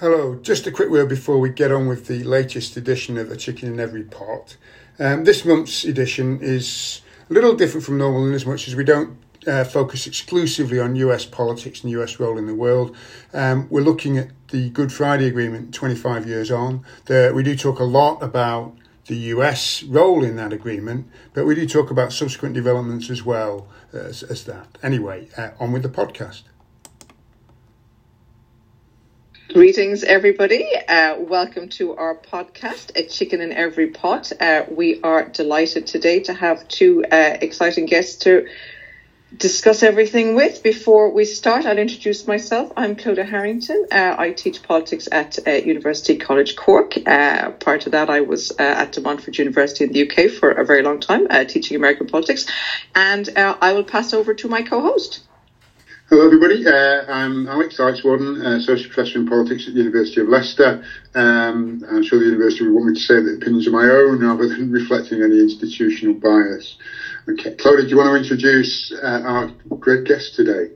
Hello, just a quick word before we get on with the latest edition of A Chicken in Every Pot. This month's edition is a little different from normal in as much as we don't focus exclusively on US politics and US role in the world. We're looking at the Good Friday Agreement 25 years on. We do talk a lot about the US role in that agreement, but we do talk about subsequent developments as well as that. Anyway, on with the podcast. Greetings, everybody. Welcome to our podcast, A Chicken in Every Pot. We are delighted today to have two exciting guests to discuss everything with. Before we start, I'll introduce myself. I'm Clodagh Harrington. I teach politics at University College Cork. Prior to that, I was at De Montfort University in the UK for a very long time, teaching American politics. And I will pass over to my co-host. Hello, everybody. I'm Alex Icewarden, Associate Professor in Politics at the University of Leicester. I'm sure the university would want me to say that opinions are my own rather than reflecting any institutional bias. Okay, Clodagh, do you want to introduce our great guest today?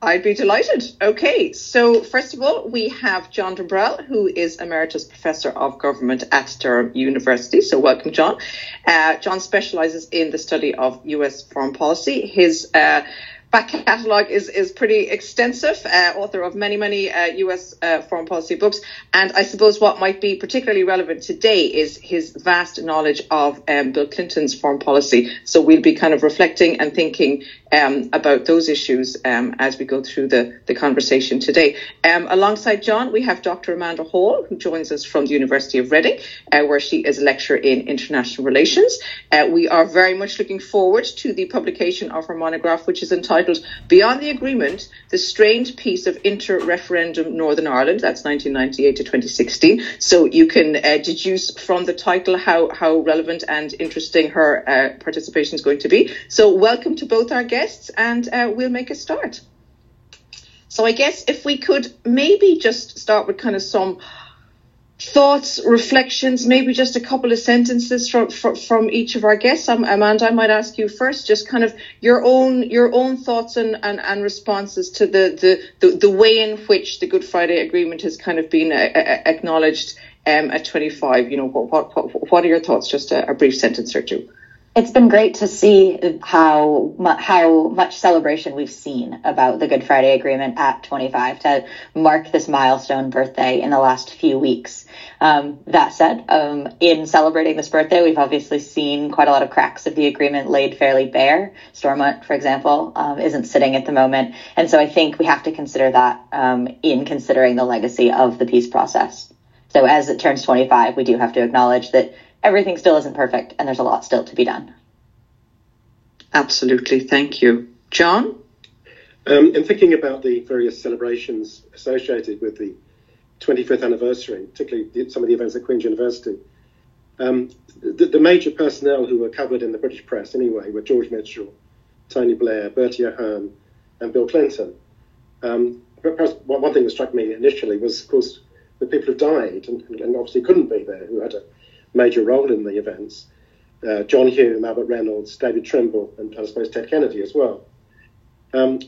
I'd be delighted. Okay, so first of all, we have John DeBrel, who is Emeritus Professor of Government at Durham University. So welcome, John. John specialises in the study of US foreign policy. His back catalogue is pretty extensive, author of many US foreign policy books, and I suppose what might be particularly relevant today is his vast knowledge of Bill Clinton's foreign policy. So we'll be kind of reflecting and thinking about those issues as we go through the conversation today. Alongside John, we have Dr. Amanda Hall, who joins us from the University of Reading, where she is a lecturer in international relations. We are very much looking forward to the publication of her monograph, which is entitled Beyond the Agreement, the Strained Peace of Inter-Referendum Northern Ireland. That's 1998 to 2016. So you can deduce from the title how relevant and interesting her participation is going to be. So welcome to both our guests, and we'll make a start. So I guess if we could maybe just start with kind of some thoughts, reflections, maybe just a couple of sentences from each of our guests. Amanda, I might ask you first, just kind of your own thoughts and responses to the way in which the Good Friday Agreement has kind of been acknowledged at 25. You know, what are your thoughts? Just a brief sentence or two. It's been great to see how much celebration we've seen about the Good Friday Agreement at 25 to mark this milestone birthday in the last few weeks. That said, in celebrating this birthday, we've obviously seen quite a lot of cracks of the agreement laid fairly bare. Stormont, for example, isn't sitting at the moment. And so I think we have to consider that in considering the legacy of the peace process. So as it turns 25, we do have to acknowledge that everything still isn't perfect, and there's a lot still to be done. Absolutely. Thank you. John? In thinking about the various celebrations associated with the 25th anniversary, particularly some of the events at Queen's University, the major personnel who were covered in the British press anyway were George Mitchell, Tony Blair, Bertie Ahern, and Bill Clinton. Perhaps one thing that struck me initially was, of course, the people who died and obviously couldn't be there, who had a major role in the events, John Hume, Albert Reynolds, David Trimble, and I suppose Ted Kennedy as well.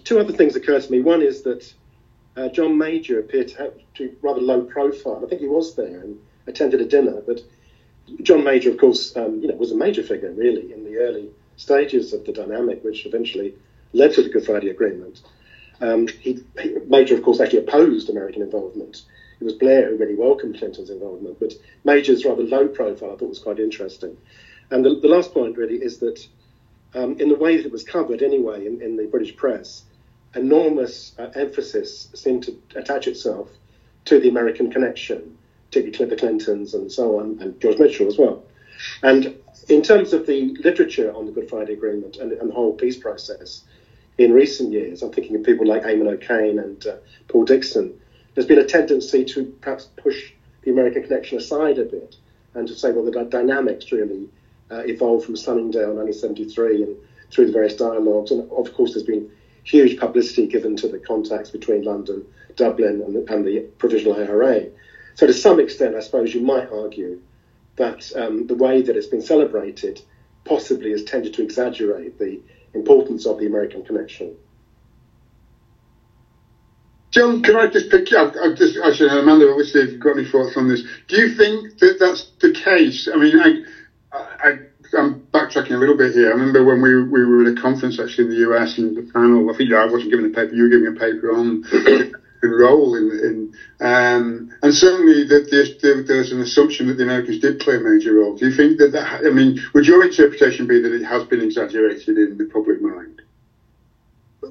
Two other things occur to me. One is that John Major appeared to have to be rather low profile. I think he was there and attended a dinner, but John Major, of course, was a major figure really in the early stages of the dynamic, which eventually led to the Good Friday Agreement. Major, of course, actually opposed American involvement. It was Blair who really welcomed Clinton's involvement, but Major's rather low profile I thought was quite interesting. And the last point really is that in the way that it was covered anyway in the British press, enormous emphasis seemed to attach itself to the American connection, particularly the Clintons and so on, and George Mitchell as well. And in terms of the literature on the Good Friday Agreement and the whole peace process in recent years, I'm thinking of people like Eamon O'Kane and Paul Dixon. There's been a tendency to perhaps push the American connection aside a bit and to say, well, the dynamics really evolved from Sunningdale 1973 and through the various dialogues. And of course, there's been huge publicity given to the contacts between London, Dublin and the Provisional IRA. So to some extent, I suppose you might argue that the way that it's been celebrated possibly has tended to exaggerate the importance of the American connection. John, can I just pick you up? Actually, Amanda, obviously, if you've got any thoughts on this, do you think that that's the case? I mean, I'm backtracking a little bit here. I remember when we were at a conference actually in the US, and the panel, I think I wasn't giving a paper, you were giving a paper on the role and certainly that there's an assumption that the Americans did play a major role. Do you think that, I mean, would your interpretation be that it has been exaggerated in the public mind?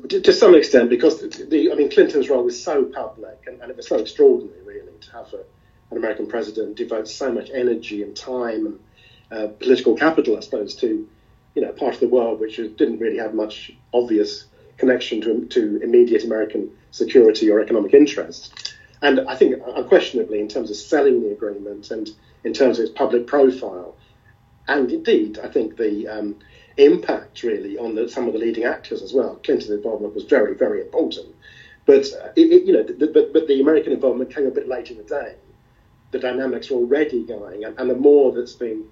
To some extent, because Clinton's role was so public, and it was so extraordinary, really, to have an American president devote so much energy and time and political capital, I suppose, to part of the world which didn't really have much obvious connection to immediate American security or economic interests. And I think, unquestionably, in terms of selling the agreement and in terms of its public profile, and indeed, I think the impact really on some of the leading actors as well. Clinton's involvement was very, very important, but the American involvement came a bit late in the day. The dynamics were already going, and the more that's been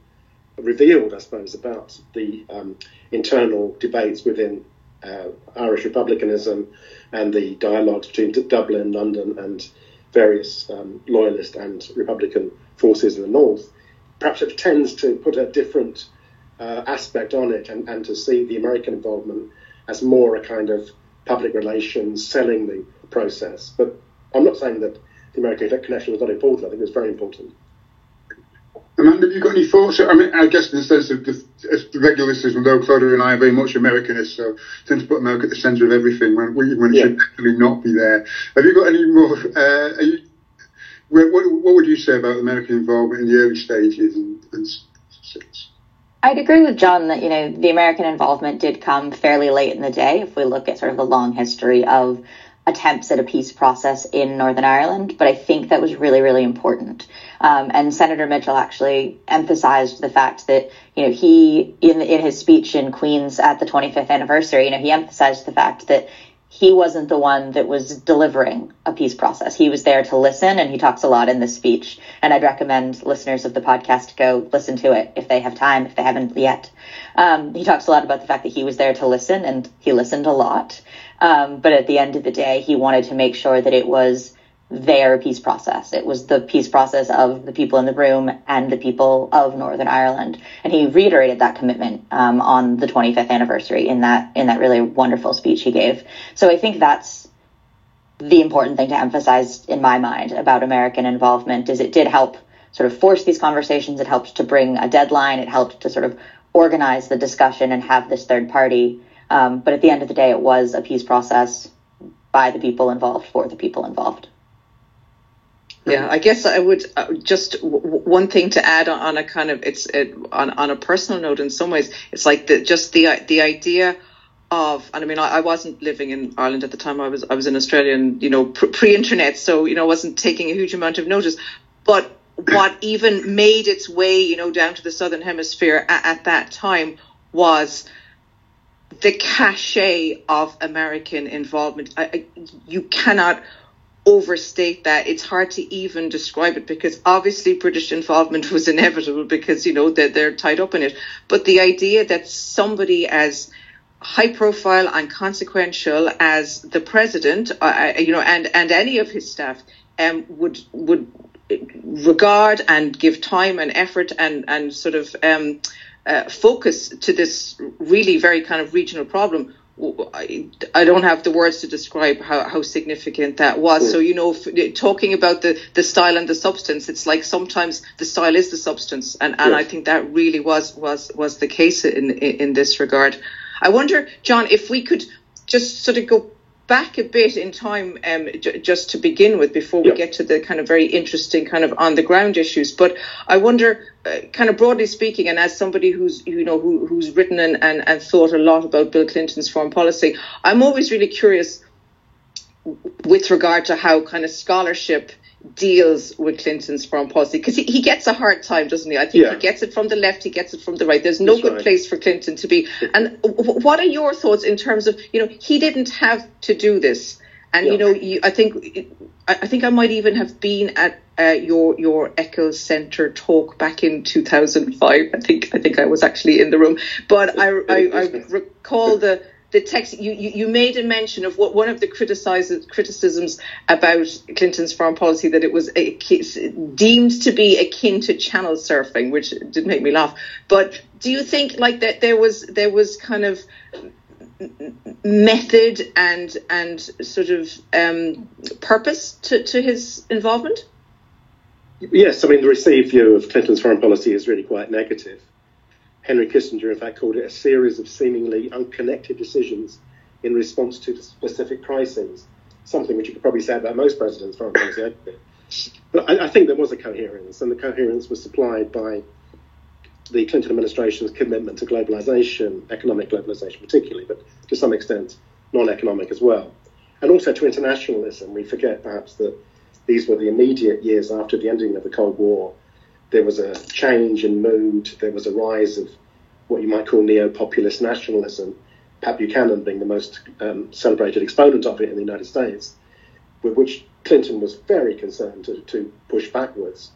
revealed, I suppose, about the internal debates within Irish republicanism and the dialogues between Dublin, London, and various loyalist and republican forces in the north, perhaps it tends to put a different aspect on it, and to see the American involvement as more a kind of public relations, selling the process. But I'm not saying that the American connection was not important. I think it was very important. Amanda, have you got any thoughts? I mean, I guess in the sense of the regularisticism, though Clodagh and I are very much Americanists, so tend to put America at the centre of everything when it should actually not be there. Have you got any more? What would you say about American involvement in the early stages and since? I'd agree with John that, the American involvement did come fairly late in the day if we look at sort of the long history of attempts at a peace process in Northern Ireland, but I think that was really, really important. And Senator Mitchell actually emphasized the fact that, he, in his speech in Queen's at the 25th anniversary, he emphasized the fact that he wasn't the one that was delivering a peace process. He was there to listen, and he talks a lot in this speech. And I'd recommend listeners of the podcast to go listen to it if they have time, if they haven't yet. He talks a lot about the fact that he was there to listen, and he listened a lot. But at the end of the day, he wanted to make sure that it was their peace process. It was the peace process of the people in the room and the people of Northern Ireland. And he reiterated that commitment on the 25th anniversary in that really wonderful speech he gave. So I think that's the important thing to emphasize in my mind about American involvement, is it did help sort of force these conversations. It helped to bring a deadline. It helped to sort of organize the discussion and have this third party. But at the end of the day, it was a peace process by the people involved for the people involved. Yeah, I guess I would just one thing to add on a kind of on a personal note. In some ways, it's like the idea of, and I mean, I wasn't living in Ireland at the time. I was in Australia, and pre-internet, so wasn't taking a huge amount of notice. But what even made its way down to the southern hemisphere at that time was the cachet of American involvement. You cannot overstate that. It's hard to even describe it, because obviously British involvement was inevitable, because they're tied up in it. But the idea that somebody as high profile and consequential as the president, and any of his staff, would regard and give time and effort and sort of focus to this really very kind of regional problem. I don't have the words to describe how significant that was. So, talking about the style and the substance, it's like sometimes the style is the substance. And yes. I think that really was the case in this regard. I wonder, John, if we could just sort of go back a bit in time, just to begin with, before we get to the kind of very interesting kind of on the ground issues. But I wonder, kind of broadly speaking, and as somebody who's who's written and thought a lot about Bill Clinton's foreign policy, I'm always really curious with regard to how kind of scholarship deals with Clinton's foreign policy, because he gets a hard time, doesn't he? I think he gets it from the left, he gets it from the right. There's no good place for Clinton to be. And what are your thoughts in terms of, he didn't have to do this? And I think I might even have been at your Eccles Centre talk back in 2005. I think I was actually in the room, but I recall the the text, you made a mention of what one of the criticisms about Clinton's foreign policy, that it was deemed to be akin to channel surfing, which did make me laugh. But do you think like that there was kind of method and sort of purpose to his involvement? Yes, I mean, the received view of Clinton's foreign policy is really quite negative. Henry Kissinger, in fact, called it a series of seemingly unconnected decisions in response to specific crises, something which you could probably say about most presidents' foreign policy. But I think there was a coherence, and the coherence was supplied by the Clinton administration's commitment to globalisation, economic globalisation particularly, but to some extent non-economic as well. And also to internationalism. We forget perhaps that these were the immediate years after the ending of the Cold War. There was a change in mood. There was a rise of what you might call neo-populist nationalism, Pat Buchanan being the most celebrated exponent of it in the United States, with which Clinton was very concerned to push backwards.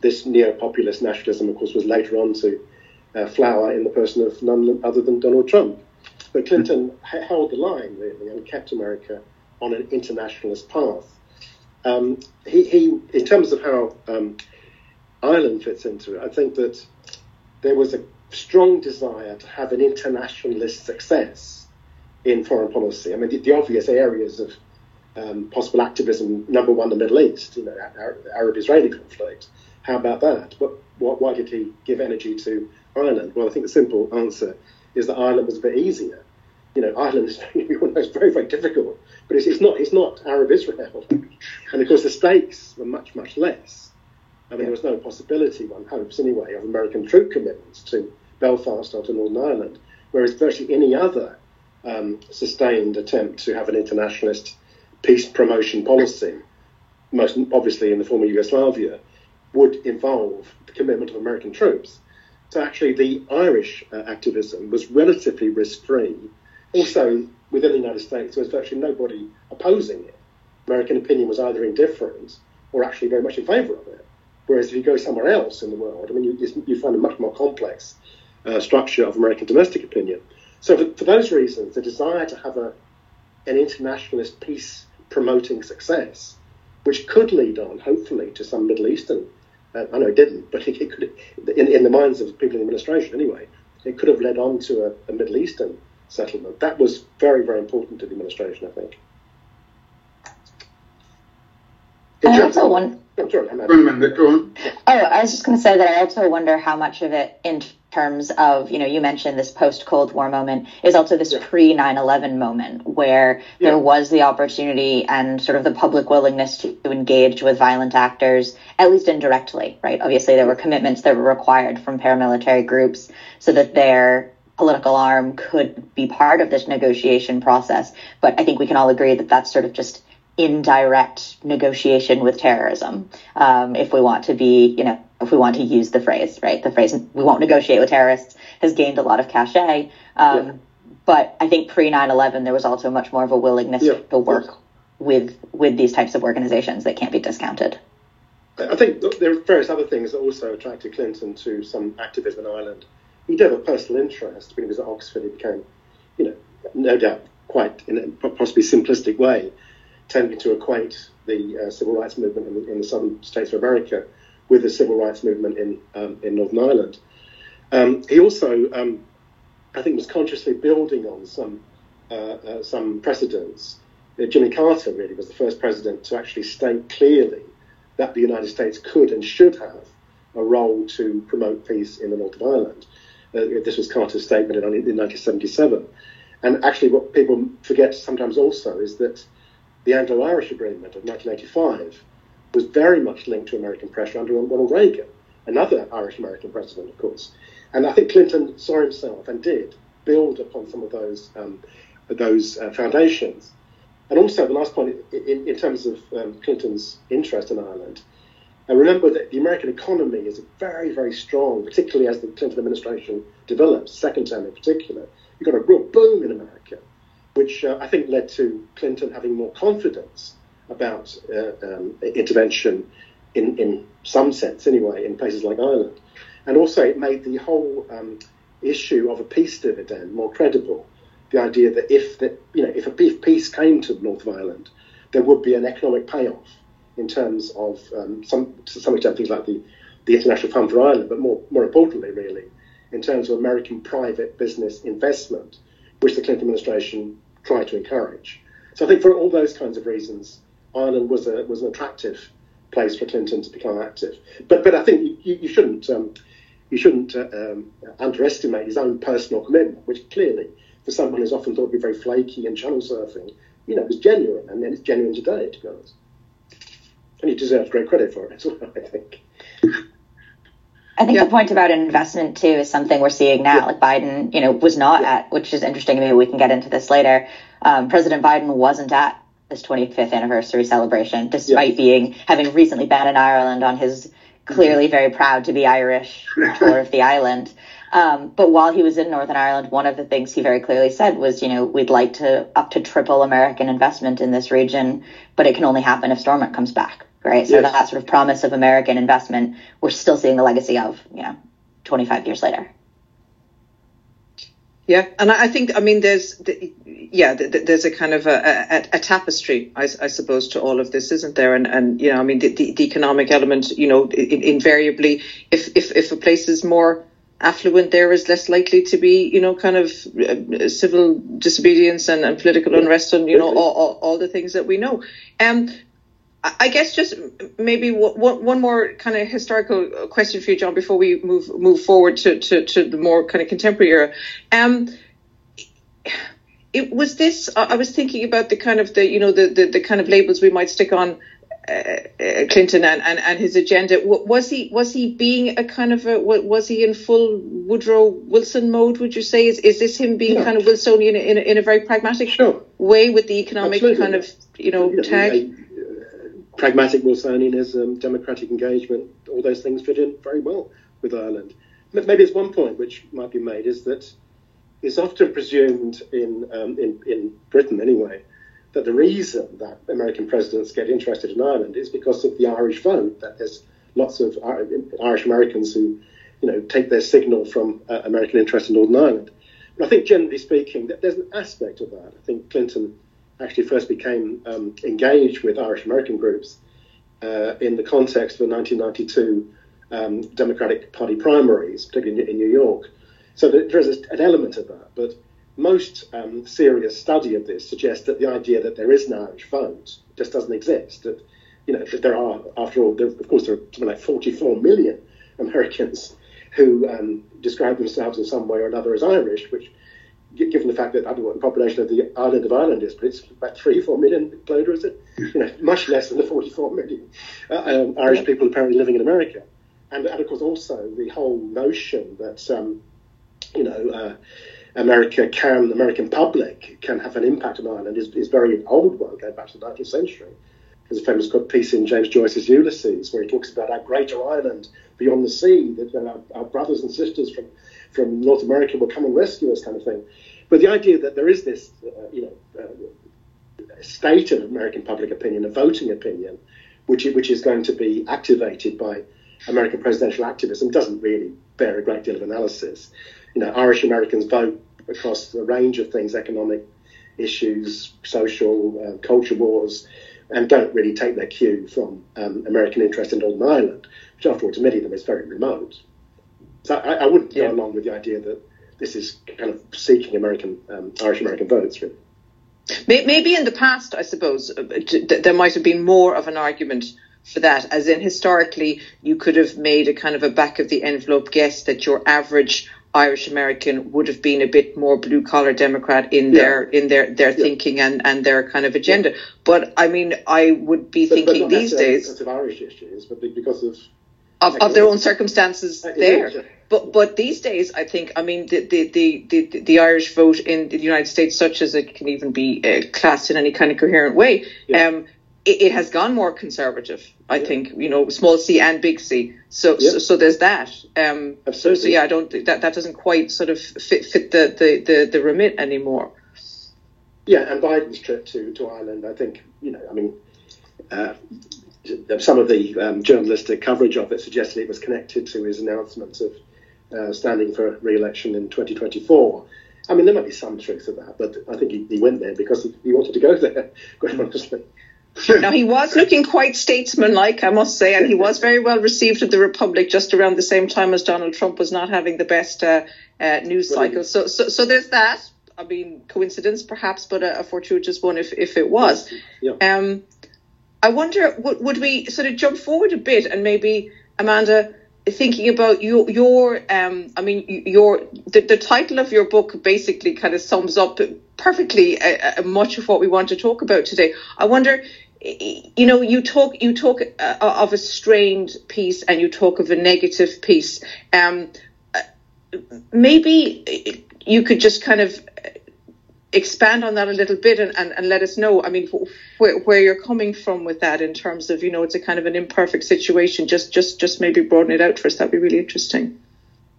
This neo-populist nationalism, of course, was later on to flower in the person of none other than Donald Trump. But Clinton held the line, really, and kept America on an internationalist path. He in terms of how Ireland fits into it, I think that there was a strong desire to have an internationalist success in foreign policy. I mean, the obvious areas of possible activism, number one, the Middle East, you know, Arab-Israeli conflict. How about that? Why did he give energy to Ireland? Well, I think the simple answer is that Ireland was a bit easier. You know, Ireland is very, very difficult, but it's not Arab Israel. And of course, the stakes were much, much less. I mean, there was no possibility, one hopes anyway, of American troop commitments to Belfast or to Northern Ireland, whereas virtually any other sustained attempt to have an internationalist peace promotion policy, most obviously in the former Yugoslavia, would involve the commitment of American troops. So actually the Irish activism was relatively risk-free. Also, within the United States, there was virtually nobody opposing it. American opinion was either indifferent or actually very much in favour of it. Whereas if you go somewhere else in the world, I mean, you find a much more complex structure of American domestic opinion. So for those reasons, the desire to have an internationalist peace-promoting success, which could lead on, hopefully, to some Middle Eastern, I know it didn't, but it could, in the minds of people in the administration anyway, it could have led on to a Middle Eastern settlement. That was very, very important to the administration, I think. I also wonder. I was just going to say that I also wonder how much of it, in terms of, you know, you mentioned this post-Cold War moment, is also this pre-9/11 moment where there was the opportunity and sort of the public willingness to engage with violent actors, at least indirectly, right? Obviously, there were commitments that were required from paramilitary groups so that their political arm could be part of this negotiation process. But I think we can all agree that that's sort of just indirect negotiation with terrorism, if we want to be, you know, if we want to use the phrase, right? The phrase "we won't negotiate with terrorists" has gained a lot of cachet. But I think pre 9/11 there was also much more of a willingness to work with these types of organizations that can't be discounted. I think there are various other things that also attracted Clinton to some activism in Ireland. He did have a personal interest. When he was at Oxford, he became, you know, no doubt quite in a possibly simplistic way, tending to equate the civil rights movement in the southern states of America with the civil rights movement in Northern Ireland. He also, I think, was consciously building on some precedents. Jimmy Carter really was the first president to actually state clearly that the United States could and should have a role to promote peace in the North of Ireland. This was Carter's statement in 1977. And actually what people forget sometimes also is that the Anglo-Irish Agreement of 1985 was very much linked to American pressure under Ronald Reagan, another Irish-American president, of course. And I think Clinton saw himself and did build upon some of those foundations. And also, the last point, in terms of Clinton's interest in Ireland, remember that the American economy is very, very strong, particularly as the Clinton administration develops, second term in particular. You've got a real boom in America, which I think led to Clinton having more confidence about intervention, in some sense anyway, in places like Ireland. And also it made the whole issue of a peace dividend more credible. the idea that if peace came to the Northern Ireland, there would be an economic payoff in terms of to some extent things like the International Fund for Ireland, but more importantly, really, in terms of American private business investment, which the Clinton administration tried to encourage. So I think for all those kinds of reasons, Ireland was an attractive place for Clinton to become active. But I think you shouldn't underestimate his own personal commitment, which clearly, for someone who's often thought to be very flaky and channel surfing, was genuine, and then it's genuine today, to be honest. And he deserves great credit for it as well, I think. The point about investment, too, is something we're seeing now. Yeah. Like Biden, was not at, which is interesting. Maybe we can get into this later. President Biden wasn't at this 25th anniversary celebration, despite having recently been in Ireland on his clearly very proud to be Irish tour of the island. But while he was in Northern Ireland, one of the things he very clearly said was, we'd like to up to triple American investment in this region, but it can only happen if Stormont comes back. Right. So that sort of promise of American investment, we're still seeing the legacy of, 25 years later. Yeah. And I think, there's a kind of a tapestry, I suppose, to all of this, isn't there? The economic element, invariably, if a place is more affluent, there is less likely to be, civil disobedience and political unrest and, all the things that we know. I guess just maybe one more kind of historical question for you, John, before we move forward to the more kind of contemporary era. I was thinking about the kind of the kind of labels we might stick on Clinton and his agenda. Was he being a kind of was he in full Woodrow Wilson mode? Would you say is this him being kind of Wilsonian in a very pragmatic way with the economic kind of tag? Pragmatic Wilsonianism, democratic engagement, all those things fit in very well with Ireland. Maybe there's one point which might be made is that it's often presumed in Britain anyway that the reason that American presidents get interested in Ireland is because of the Irish vote, that there's lots of Irish Americans who take their signal from American interest in Northern Ireland. But I think generally speaking that there's an aspect of that. I think Clinton actually first became engaged with Irish-American groups in the context of the 1992 Democratic Party primaries, particularly in New York. So there is an element of that. But most serious study of this suggests that the idea that there is an Irish vote just doesn't exist. That, that there are, after all, there are something like 44 million Americans who describe themselves in some way or another as Irish, which, given the fact that I don't know what the population of the island of Ireland is, but it's about 3-4 million, Clodagh, is it? Much less than the 44 million Irish people apparently living in America. And of course, also the whole notion that, American public can have an impact on Ireland is very old one, going back to the 19th century. There's a famous piece in James Joyce's Ulysses where he talks about our greater Ireland beyond the sea, that our brothers and sisters from North America will come and rescue us, kind of thing. But the idea that there is this, state of American public opinion, a voting opinion, which is going to be activated by American presidential activism, doesn't really bear a great deal of analysis. Irish Americans vote across a range of things, economic issues, social, culture wars, and don't really take their cue from American interest in Northern Ireland, which after all, to many of them is very remote. So I wouldn't go along with the idea that this is kind of seeking Irish-American votes, really. Maybe in the past, I suppose, there might have been more of an argument for that, as in historically you could have made a kind of a back-of-the-envelope guess that your average Irish-American would have been a bit more blue-collar Democrat in their thinking and their kind of agenda. Yeah. But, I would be thinking these days... Not because of Irish issues, but because of... Of their own circumstances there. But these days, I think, the Irish vote in the United States, such as it can even be classed in any kind of coherent way, it has gone more conservative, I think, small c and big C. So there's that. Absolutely. So, I don't that doesn't quite sort of fit the remit anymore. Yeah, and Biden's trip to Ireland, I think, some of the journalistic coverage of it suggested it was connected to his announcement of standing for re-election in 2024. I mean, there might be some tricks of that, but I think he went there because he wanted to go there, quite honestly. Now, he was looking quite statesmanlike, I must say, and he was very well received at the Republic just around the same time as Donald Trump was not having the best news cycle. So there's that. I mean, coincidence perhaps, but a fortuitous one if it was. Yeah. I wonder, would we sort of jump forward a bit and maybe, Amanda, thinking about the title of your book basically kind of sums up perfectly much of what we want to talk about today. I wonder, you know, you talk of a strained peace and you talk of a negative peace. Maybe you could just kind of expand on that a little bit and let us know, I mean, where you're coming from with that in terms of, you know, it's a kind of an imperfect situation. Just maybe broaden it out for us. That'd be really interesting.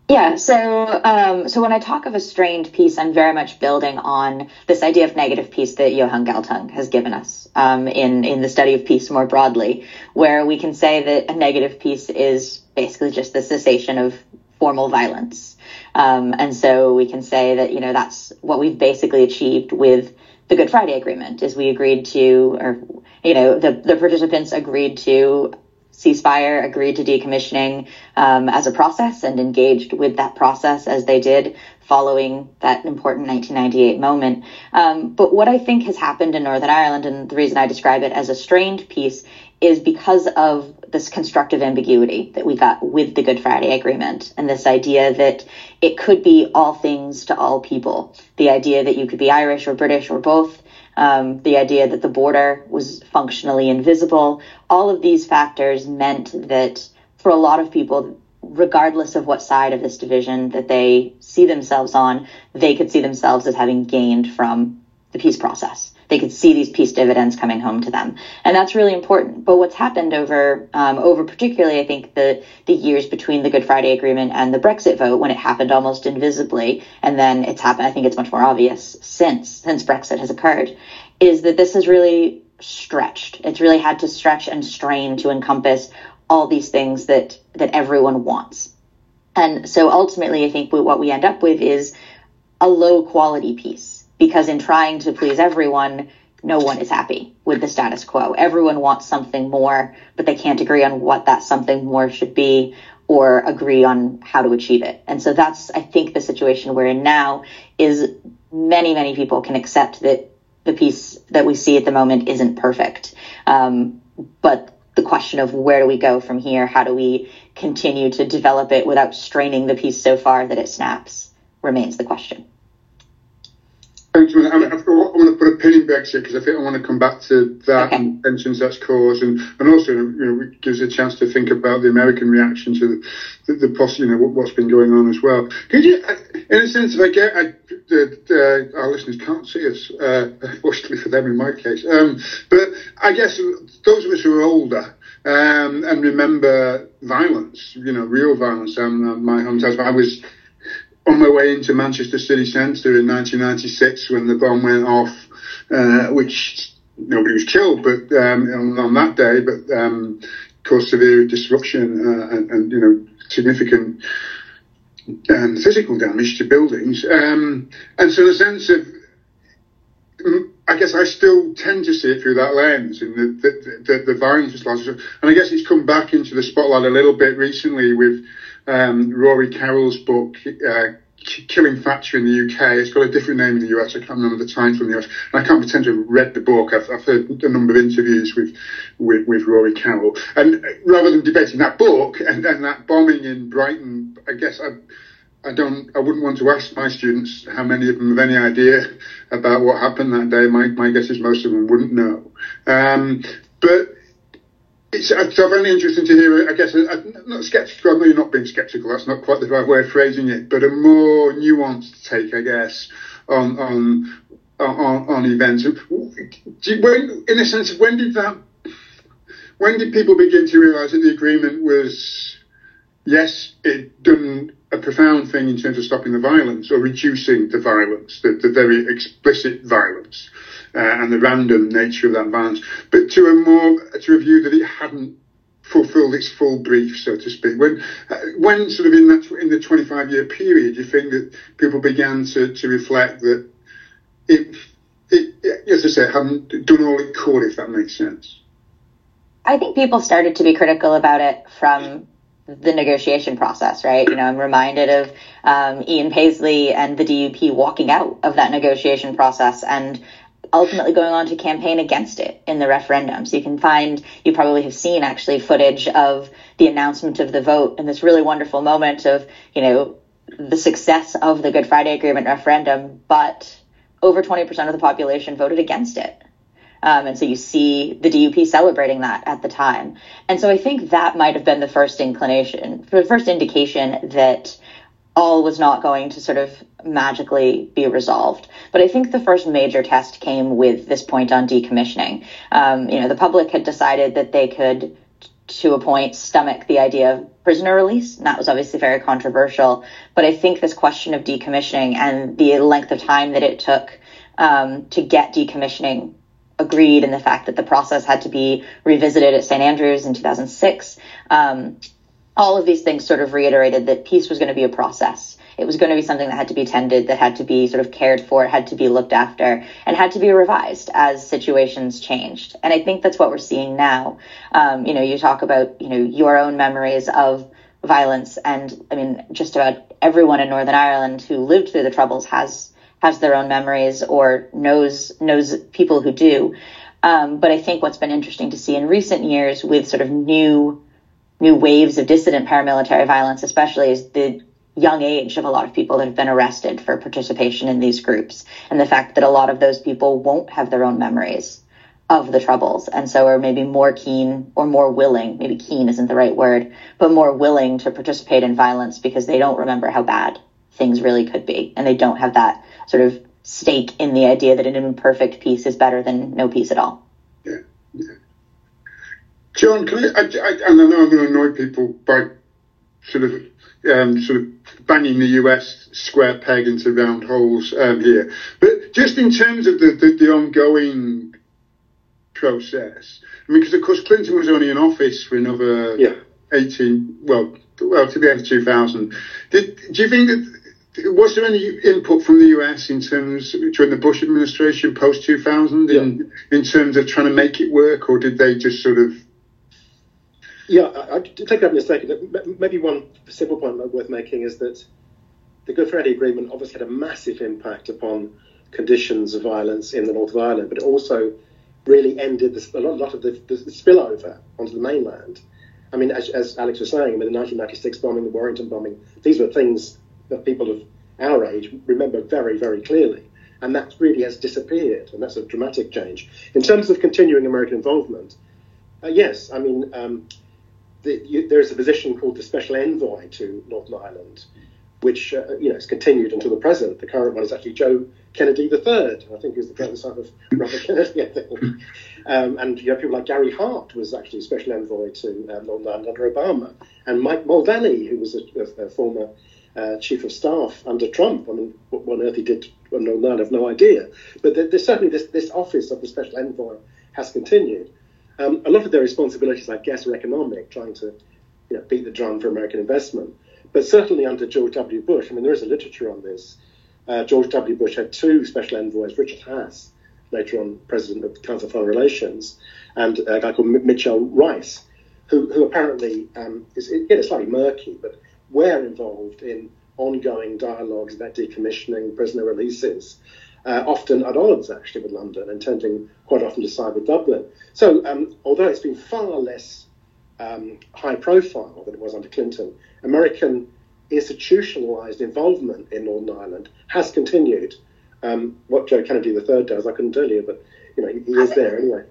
Yeah. So when I talk of a strained peace, I'm very much building on this idea of negative peace that Johan Galtung has given us in the study of peace more broadly, where we can say that a negative peace is basically just the cessation of formal violence. And so we can say that, you know, that's what we've basically achieved with the Good Friday Agreement, is we agreed to, or, you know, the participants agreed to ceasefire, agreed to decommissioning as a process, and engaged with that process as they did following that important 1998 moment. But what I think has happened in Northern Ireland, and the reason I describe it as a strained peace, is because of this constructive ambiguity that we got with the Good Friday Agreement, and this idea that it could be all things to all people. The idea that you could be Irish or British or both. The idea that the border was functionally invisible. All of these factors meant that for a lot of people, regardless of what side of this division that they see themselves on, they could see themselves as having gained from the peace process. They could see these peace dividends coming home to them. And that's really important. But what's happened over particularly, I think, the years between the Good Friday Agreement and the Brexit vote, when it happened almost invisibly, and then it's happened, I think it's much more obvious since Brexit has occurred, is that this has really stretched. It's really had to stretch and strain to encompass all these things that everyone wants. And so ultimately, I think what we end up with is a low-quality peace. Because in trying to please everyone, no one is happy with the status quo. Everyone wants something more, but they can't agree on what that something more should be or agree on how to achieve it. And so that's, I think, the situation we're in now, is many, many people can accept that the peace that we see at the moment isn't perfect. But the question of where do we go from here, how do we continue to develop it without straining the peace so far that it snaps, remains the question. Thanks, Amanda. I want to put a pin in Brexit because I think I want to come back to that and tensions that's caused, and also, you know, it gives a chance to think about the American reaction to the you know, what's been going on as well. Could you, in a sense, if I get our listeners can't see us, fortunately for them in my case, but I guess those of us who are older and remember violence, you know, real violence. My hometown, I was on my way into Manchester city centre in 1996 when the bomb went off, which nobody was killed, but on that day, but caused severe disruption and you know, significant physical damage to buildings. And so the sense of, I guess I still tend to see it through that lens, and the violence, and I guess it's come back into the spotlight a little bit recently with Rory Carroll's book, Killing Thatcher in the UK. It's got a different name in the US. I can't remember the title from the US. And I can't pretend to have read the book. I've heard a number of interviews with Rory Carroll. And rather than debating that book and then that bombing in Brighton, I guess I wouldn't want to ask my students how many of them have any idea about what happened that day. My guess is most of them wouldn't know. But it's only interesting to hear, I guess, not sceptical, I know you're not being sceptical, that's not quite the right way of phrasing it, but a more nuanced take, I guess, on events. When did people begin to realise that the agreement was, yes, it done a profound thing in terms of stopping the violence or reducing the violence, the very explicit violence, and the random nature of that violence, but to a view that it hadn't fulfilled its full brief, so to speak. When sort of in the 25-year period, you think that people began to reflect that it, as I say, hadn't done all it could, if that makes sense. I think people started to be critical about it from the negotiation process, right? You know, I'm reminded of Ian Paisley and the DUP walking out of that negotiation process and ultimately going on to campaign against it in the referendum. So you can find, you probably have seen actually footage of the announcement of the vote and this really wonderful moment of, you know, the success of the Good Friday Agreement referendum, but over 20% of the population voted against it. And so you see the DUP celebrating that at the time. And so I think that might have been the first inclination, the first indication that all was not going to sort of magically be resolved. But I think the first major test came with this point on decommissioning. You know, the public had decided that they could, to a point, stomach the idea of prisoner release, and that was obviously very controversial. But I think this question of decommissioning and the length of time that it took to get decommissioning agreed, and the fact that the process had to be revisited at St. Andrews in 2006, all of these things sort of reiterated that peace was going to be a process. It was going to be something that had to be tended, that had to be sort of cared for, had to be looked after, and had to be revised as situations changed. And I think that's what we're seeing now. You know, you talk about, you know, your own memories of violence, and I mean, just about everyone in Northern Ireland who lived through the Troubles has their own memories or knows people who do. But I think what's been interesting to see in recent years with sort of new waves of dissident paramilitary violence, especially, is the young age of a lot of people that have been arrested for participation in these groups, and the fact that a lot of those people won't have their own memories of the Troubles, and so are maybe more keen or more willing, maybe keen isn't the right word, but more willing to participate in violence because they don't remember how bad things really could be, and they don't have that sort of stake in the idea that an imperfect peace is better than no peace at all. Yeah, yeah. John, can I know I'm going to annoy people by sort of banging the US square peg into round holes here, but just in terms of the ongoing process, I mean, because of course Clinton was only in office for another 18 to the end of 2000. Do you think that, was there any input from the US in terms, during the Bush administration post 2000, in terms of trying to make it work, or did they just sort of? Yeah, I'll take it up in a second. Maybe one simple point worth making is that the Good Friday Agreement obviously had a massive impact upon conditions of violence in the north of Ireland, but it also really ended a lot of the spillover onto the mainland. I mean, as Alex was saying, I mean, the 1996 bombing, the Warrington bombing, these were things that people of our age remember very, very clearly. And that really has disappeared, and that's a dramatic change. In terms of continuing American involvement, yes, I mean, there is a position called the Special Envoy to Northern Ireland, which is continued until the present. The current one is actually Joe Kennedy III, I think, is the present son of Robert Kennedy, I think. And you have people like Gary Hart was actually Special Envoy to Northern Ireland under Obama, and Mike Mulvaney, who was a former Chief of Staff under Trump. I mean, what on earth he did on Northern Ireland, I have no idea. But there's certainly this office of the Special Envoy has continued. A lot of their responsibilities, I guess, are economic, trying to, you know, beat the drum for American investment. But certainly under George W. Bush, I mean, there is a literature on this. George W. Bush had two Special Envoys, Richard Haas, later on President of the Council of Foreign Relations, and a guy called Mitchell Rice, who apparently is, it's slightly murky, but were involved in ongoing dialogues about decommissioning, prisoner releases, often at odds actually with London, and tending quite often to side with Dublin. So although it's been far less high profile than it was under Clinton, American institutionalized involvement in Northern Ireland has continued. What Joe Kennedy III does, I couldn't tell you, but you know, he is there anyway.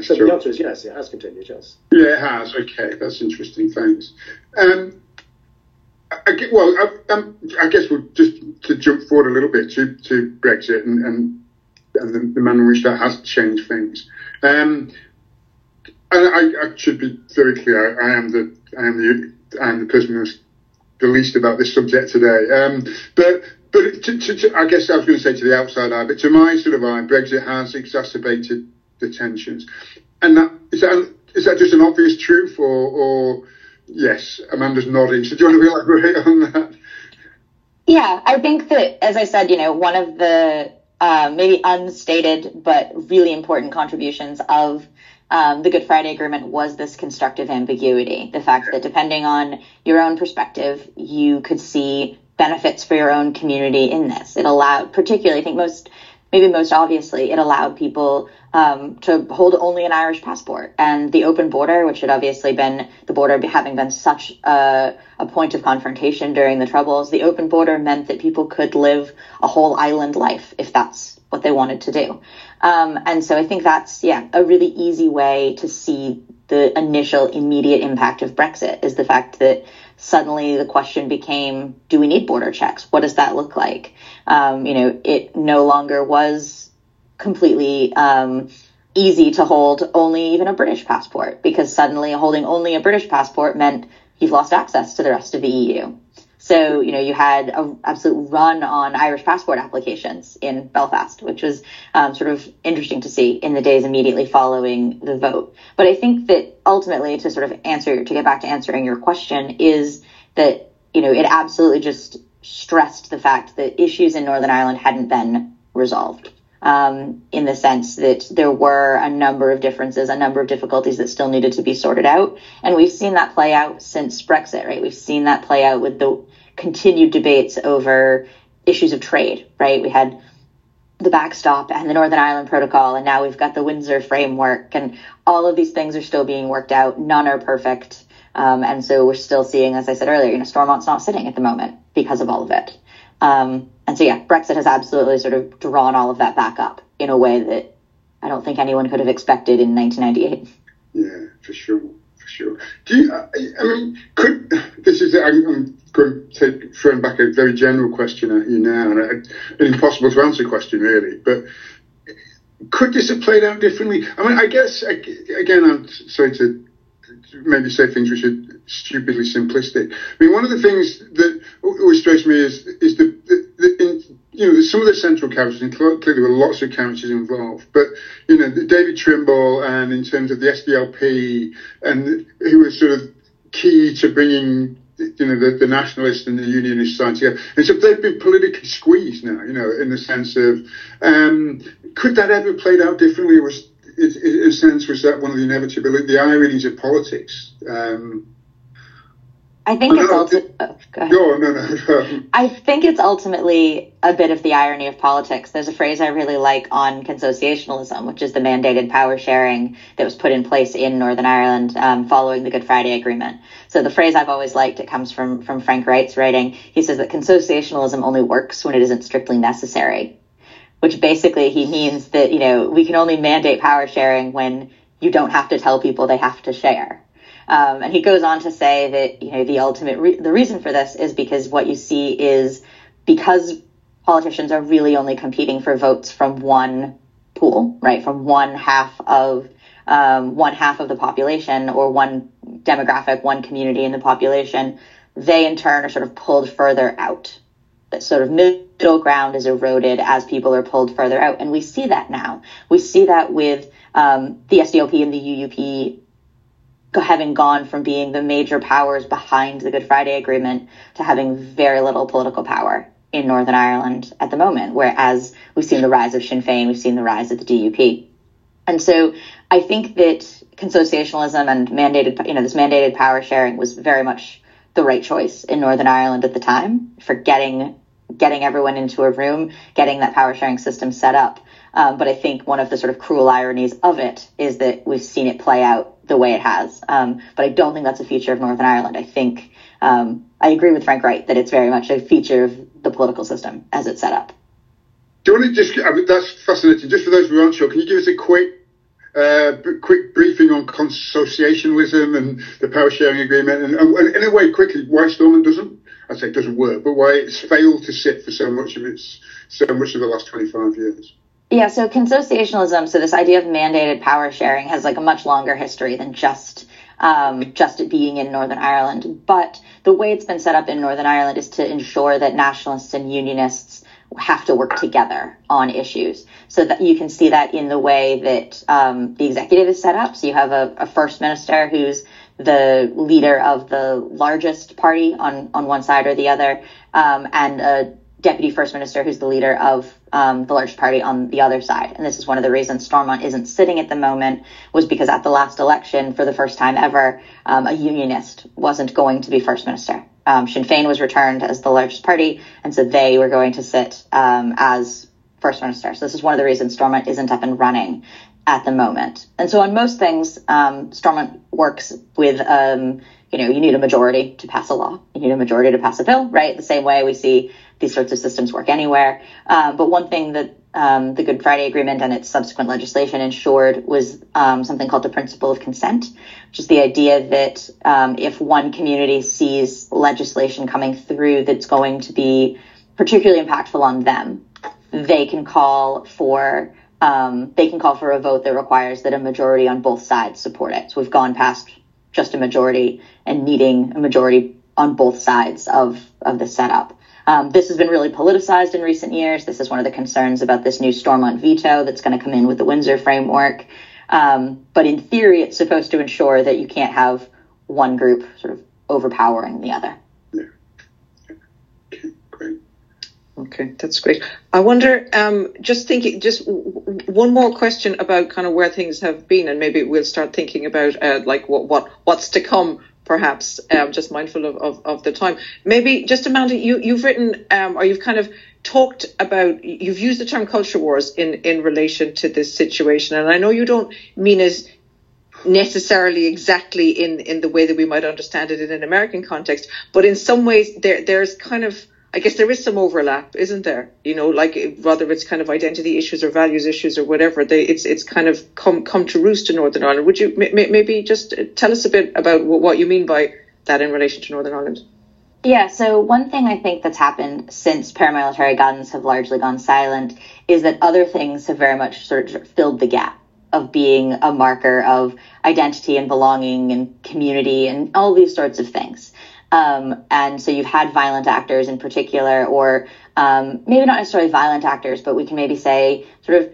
So the answer is yes, it has continued, yes. Yeah, it has. Okay, that's interesting. Thanks. I guess we'll just to jump forward a little bit to Brexit and the manner in which that has changed things. I should be very clear. I am the person who's the least about this subject today. But to I guess I was going to say to the outside eye, but to my sort of eye, Brexit has exacerbated the tensions. And that, is that just an obvious truth, or yes, Amanda's nodding. So do you want to elaborate on that? Yeah, I think that, as I said, you know, one of the maybe unstated but really important contributions of the Good Friday Agreement was this constructive ambiguity. The fact that depending on your own perspective, you could see benefits for your own community in this. It allowed, particularly, I think most obviously, it allowed people to hold only an Irish passport, and the open border, which had obviously been the border having been such a point of confrontation during the Troubles. The open border meant that people could live a whole island life if that's what they wanted to do. And so I think that's, a really easy way to see the initial immediate impact of Brexit, is the fact that suddenly the question became, do we need border checks? What does that look like? It no longer was completely easy to hold only even a British passport, because suddenly holding only a British passport meant you've lost access to the rest of the EU. So, you had an absolute run on Irish passport applications in Belfast, which was sort of interesting to see in the days immediately following the vote. But I think that ultimately, to get back to answering your question, is that, it absolutely just stressed the fact that issues in Northern Ireland hadn't been resolved, in the sense that there were a number of differences, a number of difficulties that still needed to be sorted out. And we've seen that play out since Brexit, right? We've seen that play out with the continued debates over issues of trade, right? We had the backstop and the Northern Ireland Protocol, and now we've got the Windsor framework, and all of these things are still being worked out. None are perfect. And so we're still seeing, as I said earlier, Stormont's not sitting at the moment because of all of it. And so, Brexit has absolutely sort of drawn all of that back up in a way that I don't think anyone could have expected in 1998. Yeah, for sure. I'm going to throw back a very general question at you now, and an impossible to answer question, really, but could this have played out differently? I guess, again, I'm sorry to maybe say things which are stupidly simplistic. One of the things that always strikes me is some of the central characters, and clearly there were lots of characters involved, but, David Trimble, and in terms of the SDLP, and who was sort of key to bringing, the nationalist and the unionist side together. And so they've been politically squeezed now, in the sense of, could that ever played out differently? In a sense, was that one of the inevitability, the ironies of politics? I think it's I think it's ultimately a bit of the irony of politics. There's a phrase I really like on consociationalism, which is the mandated power sharing that was put in place in Northern Ireland following the Good Friday Agreement. So the phrase I've always liked, it comes from Frank Wright's writing. He says that consociationalism only works when it isn't strictly necessary, which basically he means that, we can only mandate power sharing when you don't have to tell people they have to share. And he goes on to say that, the ultimate reason for this is because what you see is because politicians are really only competing for votes from one pool, right, from one half of the population, or one demographic, one community in the population, they in turn are sort of pulled further out. That sort of middle ground is eroded as people are pulled further out. And we see that now. We see that with the SDLP and the UUP having gone from being the major powers behind the Good Friday Agreement to having very little political power in Northern Ireland at the moment, whereas we've seen the rise of Sinn Féin, we've seen the rise of the DUP. And so I think that consociationalism and this mandated power sharing was very much the right choice in Northern Ireland at the time for getting everyone into a room, getting that power sharing system set up. But I think one of the sort of cruel ironies of it is that we've seen it play out the way it has. But I don't think that's a feature of Northern Ireland. I think I agree with Frank Wright that it's very much a feature of the political system as it's set up. Do you want to that's fascinating. Just for those who aren't sure, can you give us a quick briefing on consociationalism and the power sharing agreement, and in a way, quickly, why Stormont doesn't work, but why it's failed to sit for so much of the last 25 years? Yeah, so consociationalism, so this idea of mandated power sharing has a much longer history than just it being in Northern Ireland. But the way it's been set up in Northern Ireland is to ensure that nationalists and unionists have to work together on issues, so that you can see that in the way that the executive is set up. So you have a first minister who's the leader of the largest party on one side or the other, and a deputy first minister who's the leader of the largest party on the other side. And this is one of the reasons Stormont isn't sitting at the moment, was because at the last election, for the first time ever, a unionist wasn't going to be first minister. Sinn Féin was returned as the largest party, and so they were going to sit as first minister. So this is one of the reasons Stormont isn't up and running at the moment. And so on most things, Stormont works with you need a majority to pass a law, you need a majority to pass a bill, right? The same way we see these sorts of systems work anywhere. But one thing that the Good Friday Agreement and its subsequent legislation ensured was something called the principle of consent, which is the idea that if one community sees legislation coming through that's going to be particularly impactful on them, they can call for a vote that requires that a majority on both sides support it. So we've gone past just a majority and needing a majority on both sides of the setup. This has been really politicized in recent years. This is one of the concerns about this new Stormont veto that's going to come in with the Windsor framework. But in theory, it's supposed to ensure that you can't have one group sort of overpowering the other. Yeah. Okay, great. Okay, that's great. I wonder, just one more question about kind of where things have been, and maybe we'll start thinking about like what's to come. Perhaps just mindful of the time. Maybe just Amanda, you've written or you've kind of talked about, you've used the term culture wars in relation to this situation, and I know you don't mean as necessarily exactly in the way that we might understand it in an American context, but in some ways there's kind of, I guess there is some overlap, isn't there? You know, like whether it's kind of identity issues or values issues or whatever, it's kind of come to roost in Northern Ireland. Would you maybe just tell us a bit about what you mean by that in relation to Northern Ireland? Yeah, so one thing I think that's happened since paramilitary guns have largely gone silent is that other things have very much sort of filled the gap of being a marker of identity and belonging and community and all these sorts of things. And so you've had violent actors in particular, or maybe not necessarily violent actors, but we can maybe say sort of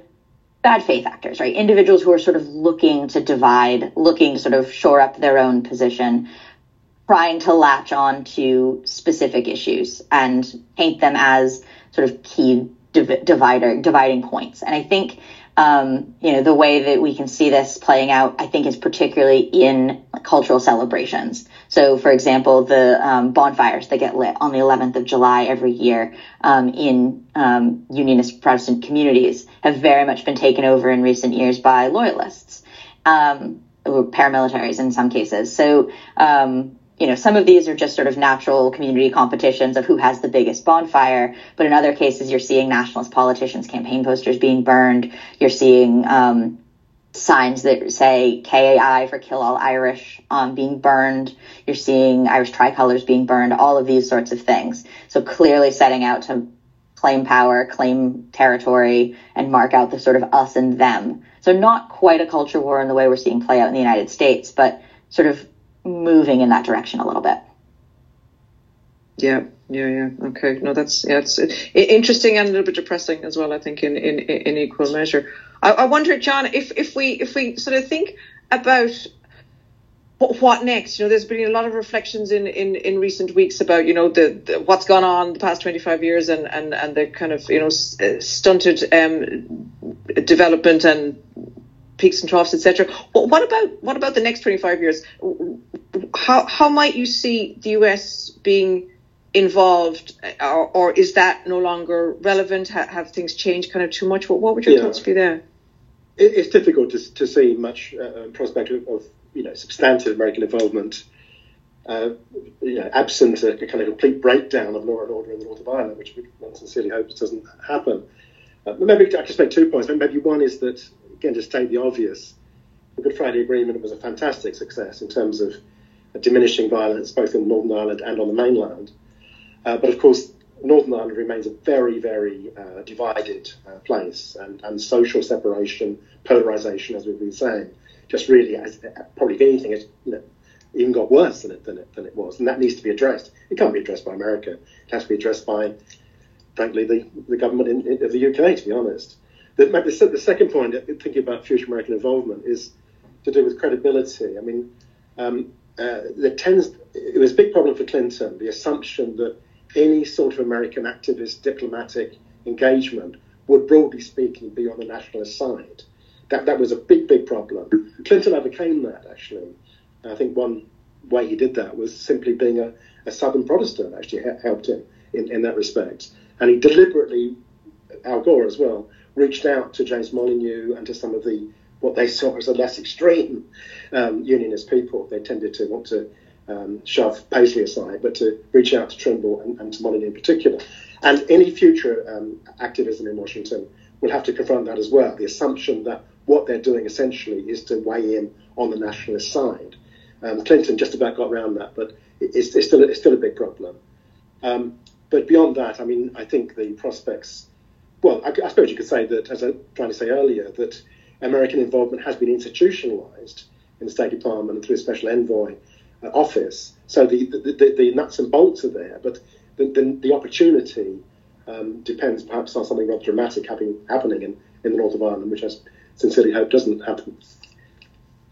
bad faith actors, right? Individuals who are sort of looking to divide, looking to sort of shore up their own position, trying to latch on to specific issues and paint them as sort of key dividing points. And I think, the way that we can see this playing out, I think, is particularly in cultural celebrations. So, for example, the bonfires that get lit on the 11th of July every year in unionist Protestant communities have very much been taken over in recent years by loyalists, or paramilitaries in some cases. So, some of these are just sort of natural community competitions of who has the biggest bonfire. But in other cases, you're seeing nationalist politicians' campaign posters being burned. You're seeing signs that say KAI for Kill All Irish being burned. You're seeing Irish tricolors being burned, all of these sorts of things. So clearly setting out to claim power, claim territory, and mark out the sort of us and them. So not quite a culture war in the way we're seeing play out in the United States, but sort of moving in that direction a little bit. Yeah. Okay. No, it's interesting and a little bit depressing as well, I think, in equal measure. I wonder, John, if we sort of think about what next. You know, there's been a lot of reflections in recent weeks about, you know, the what's gone on the past 25 years and the kind of, you know, stunted development and peaks and troughs, etc. What about the next 25 years? How might you see the US being involved, or is that no longer relevant? Have things changed kind of too much? What would your thoughts be there? It's difficult to see much prospect of substantive American involvement, absent a kind of complete breakdown of law and order in the North of Ireland, which we sincerely hope doesn't happen. Maybe I just make 2 points. Maybe one is that, again, to state the obvious, the Good Friday Agreement was a fantastic success in terms of diminishing violence both in Northern Ireland and on the mainland. But of course, Northern Ireland remains a very, very divided place, and social separation, polarisation, as we've been saying, just really, probably if anything, it's even got worse than it was, and that needs to be addressed. It can't be addressed by America. It has to be addressed by frankly, the government of the UK, to be honest. The second point, thinking about future American involvement, is to do with credibility. I mean, it was a big problem for Clinton, the assumption that any sort of American activist diplomatic engagement would, broadly speaking, be on the nationalist side. That was a big, big problem. Clinton overcame that, actually. I think one way he did that was simply being a Southern Protestant, actually helped him in that respect. And he deliberately, Al Gore as well, reached out to James Molyneux and to some of the, what they saw as the less extreme unionist people. They tended to want to shove Paisley aside, but to reach out to Trimble and to Molyneux in particular. And any future activism in Washington will have to confront that as well, the assumption that what they're doing essentially is to weigh in on the nationalist side. Clinton just about got around that, but it's still a big problem. But beyond that, I mean, I think the prospects, well, I suppose you could say that, as I was trying to say earlier, that American involvement has been institutionalized in the State Department and through a special envoy office. So the nuts and bolts are there, but the opportunity depends perhaps on something rather dramatic happening in the north of Ireland, which I sincerely hope doesn't happen.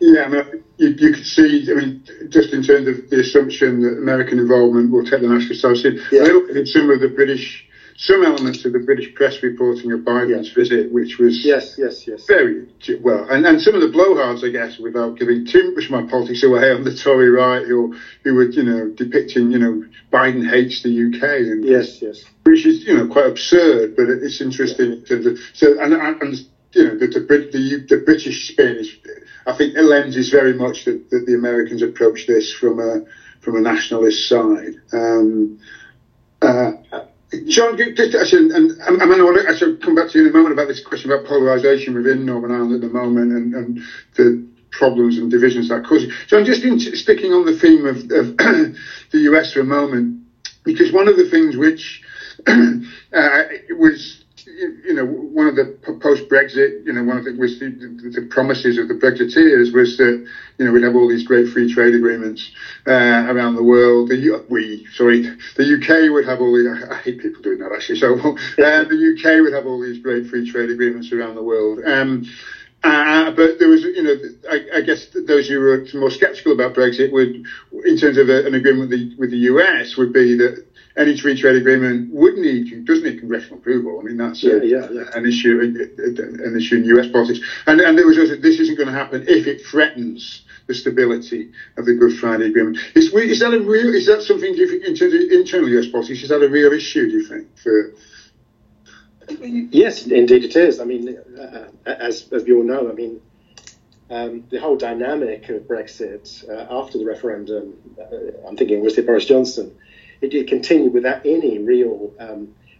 Yeah, I mean, you could see, I mean, just in terms of the assumption that American involvement will take the nationalist side. Yeah. I looked at some elements of the British press reporting of Biden's visit, which was very well, and some of the blowhards, I guess, without giving too much of my politics away, on the Tory right, who were depicting Biden hates the UK, and which is quite absurd, but it's interesting in terms of, the British spin is, I think, it lends is very much that the Americans approach this from a nationalist side. John, and I mean, I should come back to you in a moment about this question about polarisation within Northern Ireland at the moment and the problems and divisions that causes. John, just sticking on the theme of the US for a moment, because one of the things which was, one of the post-Brexit, one of the promises of the Brexiteers was that, we'd have all these great free trade agreements around the world. The UK would have all these, I hate people doing that actually, so the UK would have all these great free trade agreements around the world. But there was, I guess those who were more sceptical about Brexit would, in terms of an agreement with the US, would be that any free trade agreement doesn't need congressional approval. I mean, that's an issue in US politics. And there was also, this isn't going to happen if it threatens the stability of the Good Friday Agreement. Is that something, do you think, in terms of internal US politics, is that a real issue, do you think? Yes, indeed it is. I mean, as we all know, I mean, the whole dynamic of Brexit after the referendum, I'm thinking, was it Boris Johnson? It continued without any real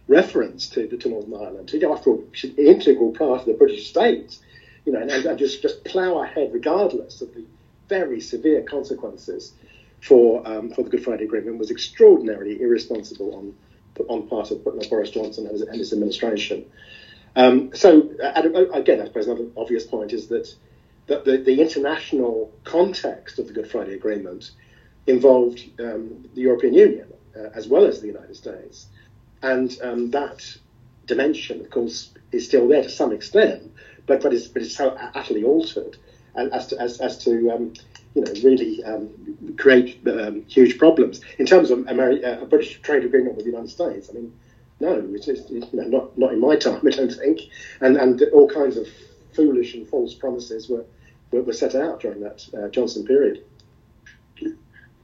reference to Northern Ireland. After all, it's an integral part of the British state, and just plough ahead regardless of the very severe consequences for the Good Friday Agreement was extraordinarily irresponsible on part of Boris Johnson and his administration. Again, I suppose another obvious point is that the international context of the Good Friday Agreement involved the European Union as well as the United States. And that dimension, of course, is still there to some extent, but it's so utterly altered as to really create huge problems. In terms of a British trade agreement with the United States, I mean, no, it's not in my time, I don't think. And all kinds of foolish and false promises were set out during that Johnson period.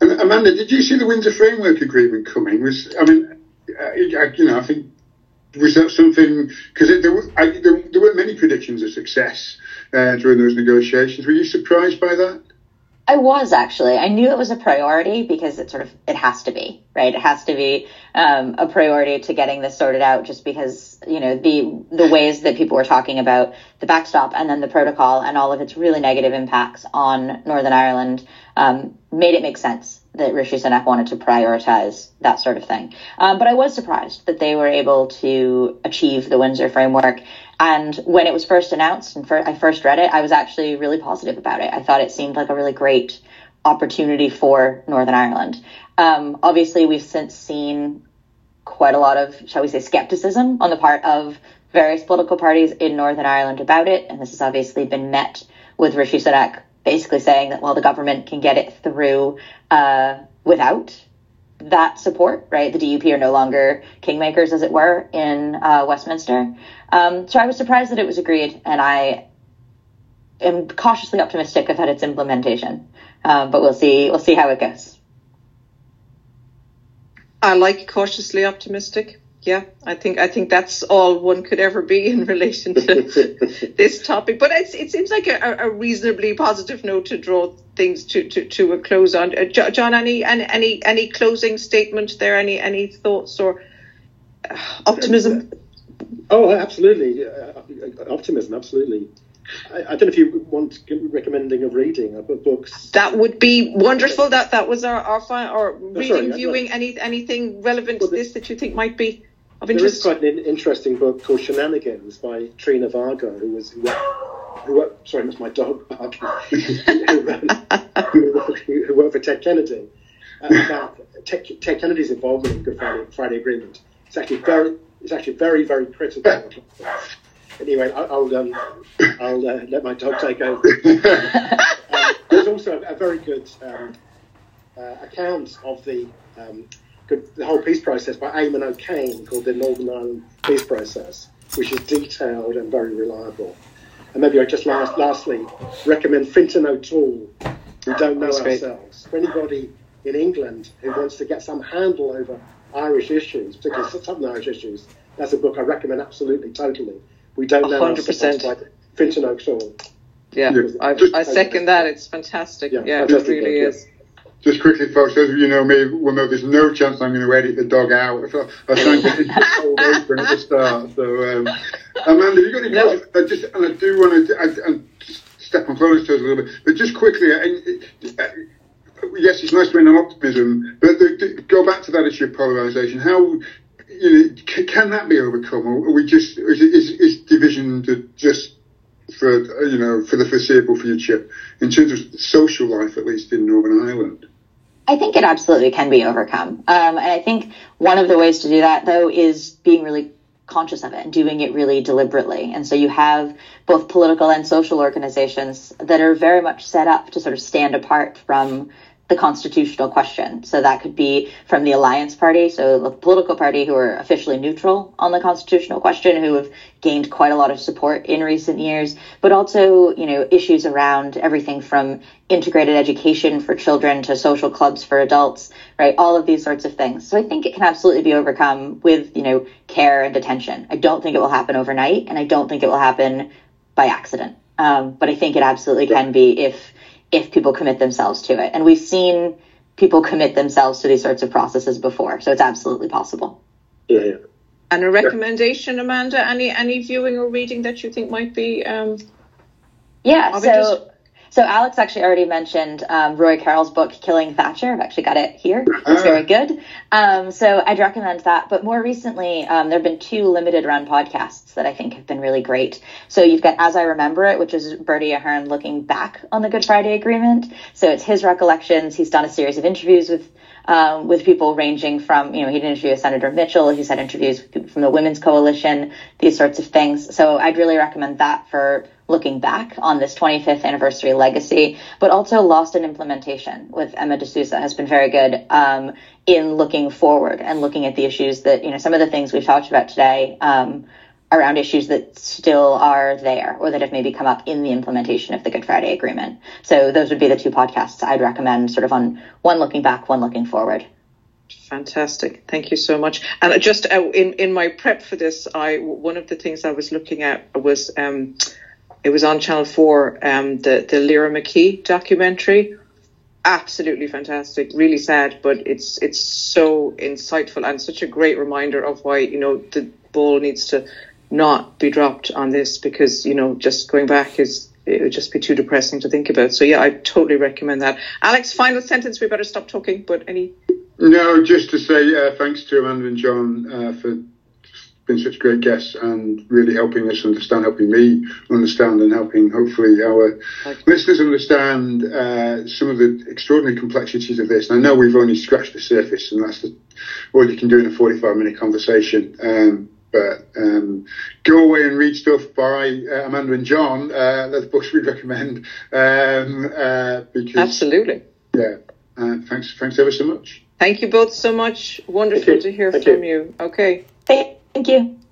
Amanda, did you see the Windsor framework agreement coming? I think, was that something, because there weren't many predictions of success during those negotiations. Were you surprised by that? I was, actually. I knew it was a priority because it has to be, right? It has to be a priority to getting this sorted out, just because, the ways that people were talking about the backstop and then the protocol and all of its really negative impacts on Northern Ireland made it make sense that Rishi Sunak wanted to prioritize that sort of thing. But I was surprised that they were able to achieve the Windsor framework. And when it was first announced and I first read it, I was actually really positive about it. I thought it seemed like a really great opportunity for Northern Ireland. Obviously, we've since seen quite a lot of, shall we say, scepticism on the part of various political parties in Northern Ireland about it. And this has obviously been met with Rishi Sunak basically saying that, well, the government can get it through without that support, right? The DUP are no longer kingmakers, as it were, in Westminster. So I was surprised that it was agreed, and I am cautiously optimistic about its implementation. But we'll see how it goes. I like cautiously optimistic. Yeah, I think that's all one could ever be in relation to this topic. But it seems like a reasonably positive note to draw things to a close on. John, any closing statement there? Any thoughts or optimism? Oh, absolutely, optimism, absolutely. I don't know if you want recommending of reading books. That would be wonderful. That was our fine or reading, viewing, anything relevant to this that you think might be. There is quite an interesting book called Shenanigans by Trina Vargo, who worked, sorry, that's my dog barking, who worked for Ted Kennedy, about Ted Kennedy's involvement in the Good Friday Agreement. It's actually very, very critical. Anyway, I'll let my dog take over. There's also a very good account of the whole peace process by Eamon O'Kane called the Northern Ireland Peace Process, which is detailed and very reliable. And maybe I just lastly recommend Fintan O'Toole, We Don't Know Ourselves. For anybody in England who wants to get some handle over Irish issues, particularly Southern Irish issues, that's a book I recommend absolutely, totally. We Don't Know Ourselves by Fintan O'Toole. Yeah, I second that. It's fantastic. Yeah, fantastic, it really is. Just quickly, folks, those of you who know me will know there's no chance I'm going to edit the dog out. So I was trying to hold open at the start. So, Amanda, you got any questions? I do want to step on Chloe's toes a little bit, but just quickly, yes, it's nice to end on optimism, but go back to that issue of polarisation. How, can that be overcome, or are we just is division just for for the foreseeable future in terms of social life, at least in Northern Ireland? I think it absolutely can be overcome, and I think one of the ways to do that though is being really conscious of it and doing it really deliberately. And so you have both political and social organizations that are very much set up to sort of stand apart from the constitutional question. So that could be from the Alliance Party, so the political party who are officially neutral on the constitutional question, who have gained quite a lot of support in recent years, but also, issues around everything from integrated education for children to social clubs for adults, right? All of these sorts of things. So I think it can absolutely be overcome with, care and attention. I don't think it will happen overnight, and I don't think it will happen by accident. But I think it absolutely can be if people commit themselves to it. And we've seen people commit themselves to these sorts of processes before, so it's absolutely possible. Yeah. And a recommendation, Amanda, any viewing or reading that you think might be So Alex actually already mentioned Roy Carroll's book, Killing Thatcher. I've actually got it here. It's very good. So I'd recommend that. But more recently, there have been two limited run podcasts that I think have been really great. So you've got As I Remember It, which is Bertie Ahern looking back on the Good Friday Agreement. So it's his recollections. He's done a series of interviews with people ranging from, he did an interview with Senator Mitchell. He's had interviews with people from the Women's Coalition, these sorts of things. So I'd really recommend that for looking back on this 25th anniversary legacy, but also Lost in Implementation with Emma D'Souza has been very good in looking forward and looking at the issues that, some of the things we've talked about today around issues that still are there or that have maybe come up in the implementation of the Good Friday Agreement. So those would be the two podcasts I'd recommend, sort of on one looking back, one looking forward. Fantastic. Thank you so much. And just in my prep for this, one of the things I was looking at was... it was on Channel 4, the Lyra McKee documentary. Absolutely fantastic. Really sad, but it's so insightful and such a great reminder of why, the ball needs to not be dropped on this, because, just going back it would just be too depressing to think about. So, yeah, I totally recommend that. Alex, final sentence. We better stop talking, but any... No, just to say thanks to Amanda and John for been such great guests and really helping us understand, helping me understand, and helping hopefully our listeners understand some of the extraordinary complexities of this. And I know we've only scratched the surface, and that's all you can do in a 45-minute conversation. But go away and read stuff by Amanda and John. That's books we'd recommend. Because, absolutely. Yeah. Thanks ever so much. Thank you both so much. Wonderful to hear from you. Okay. Thank you.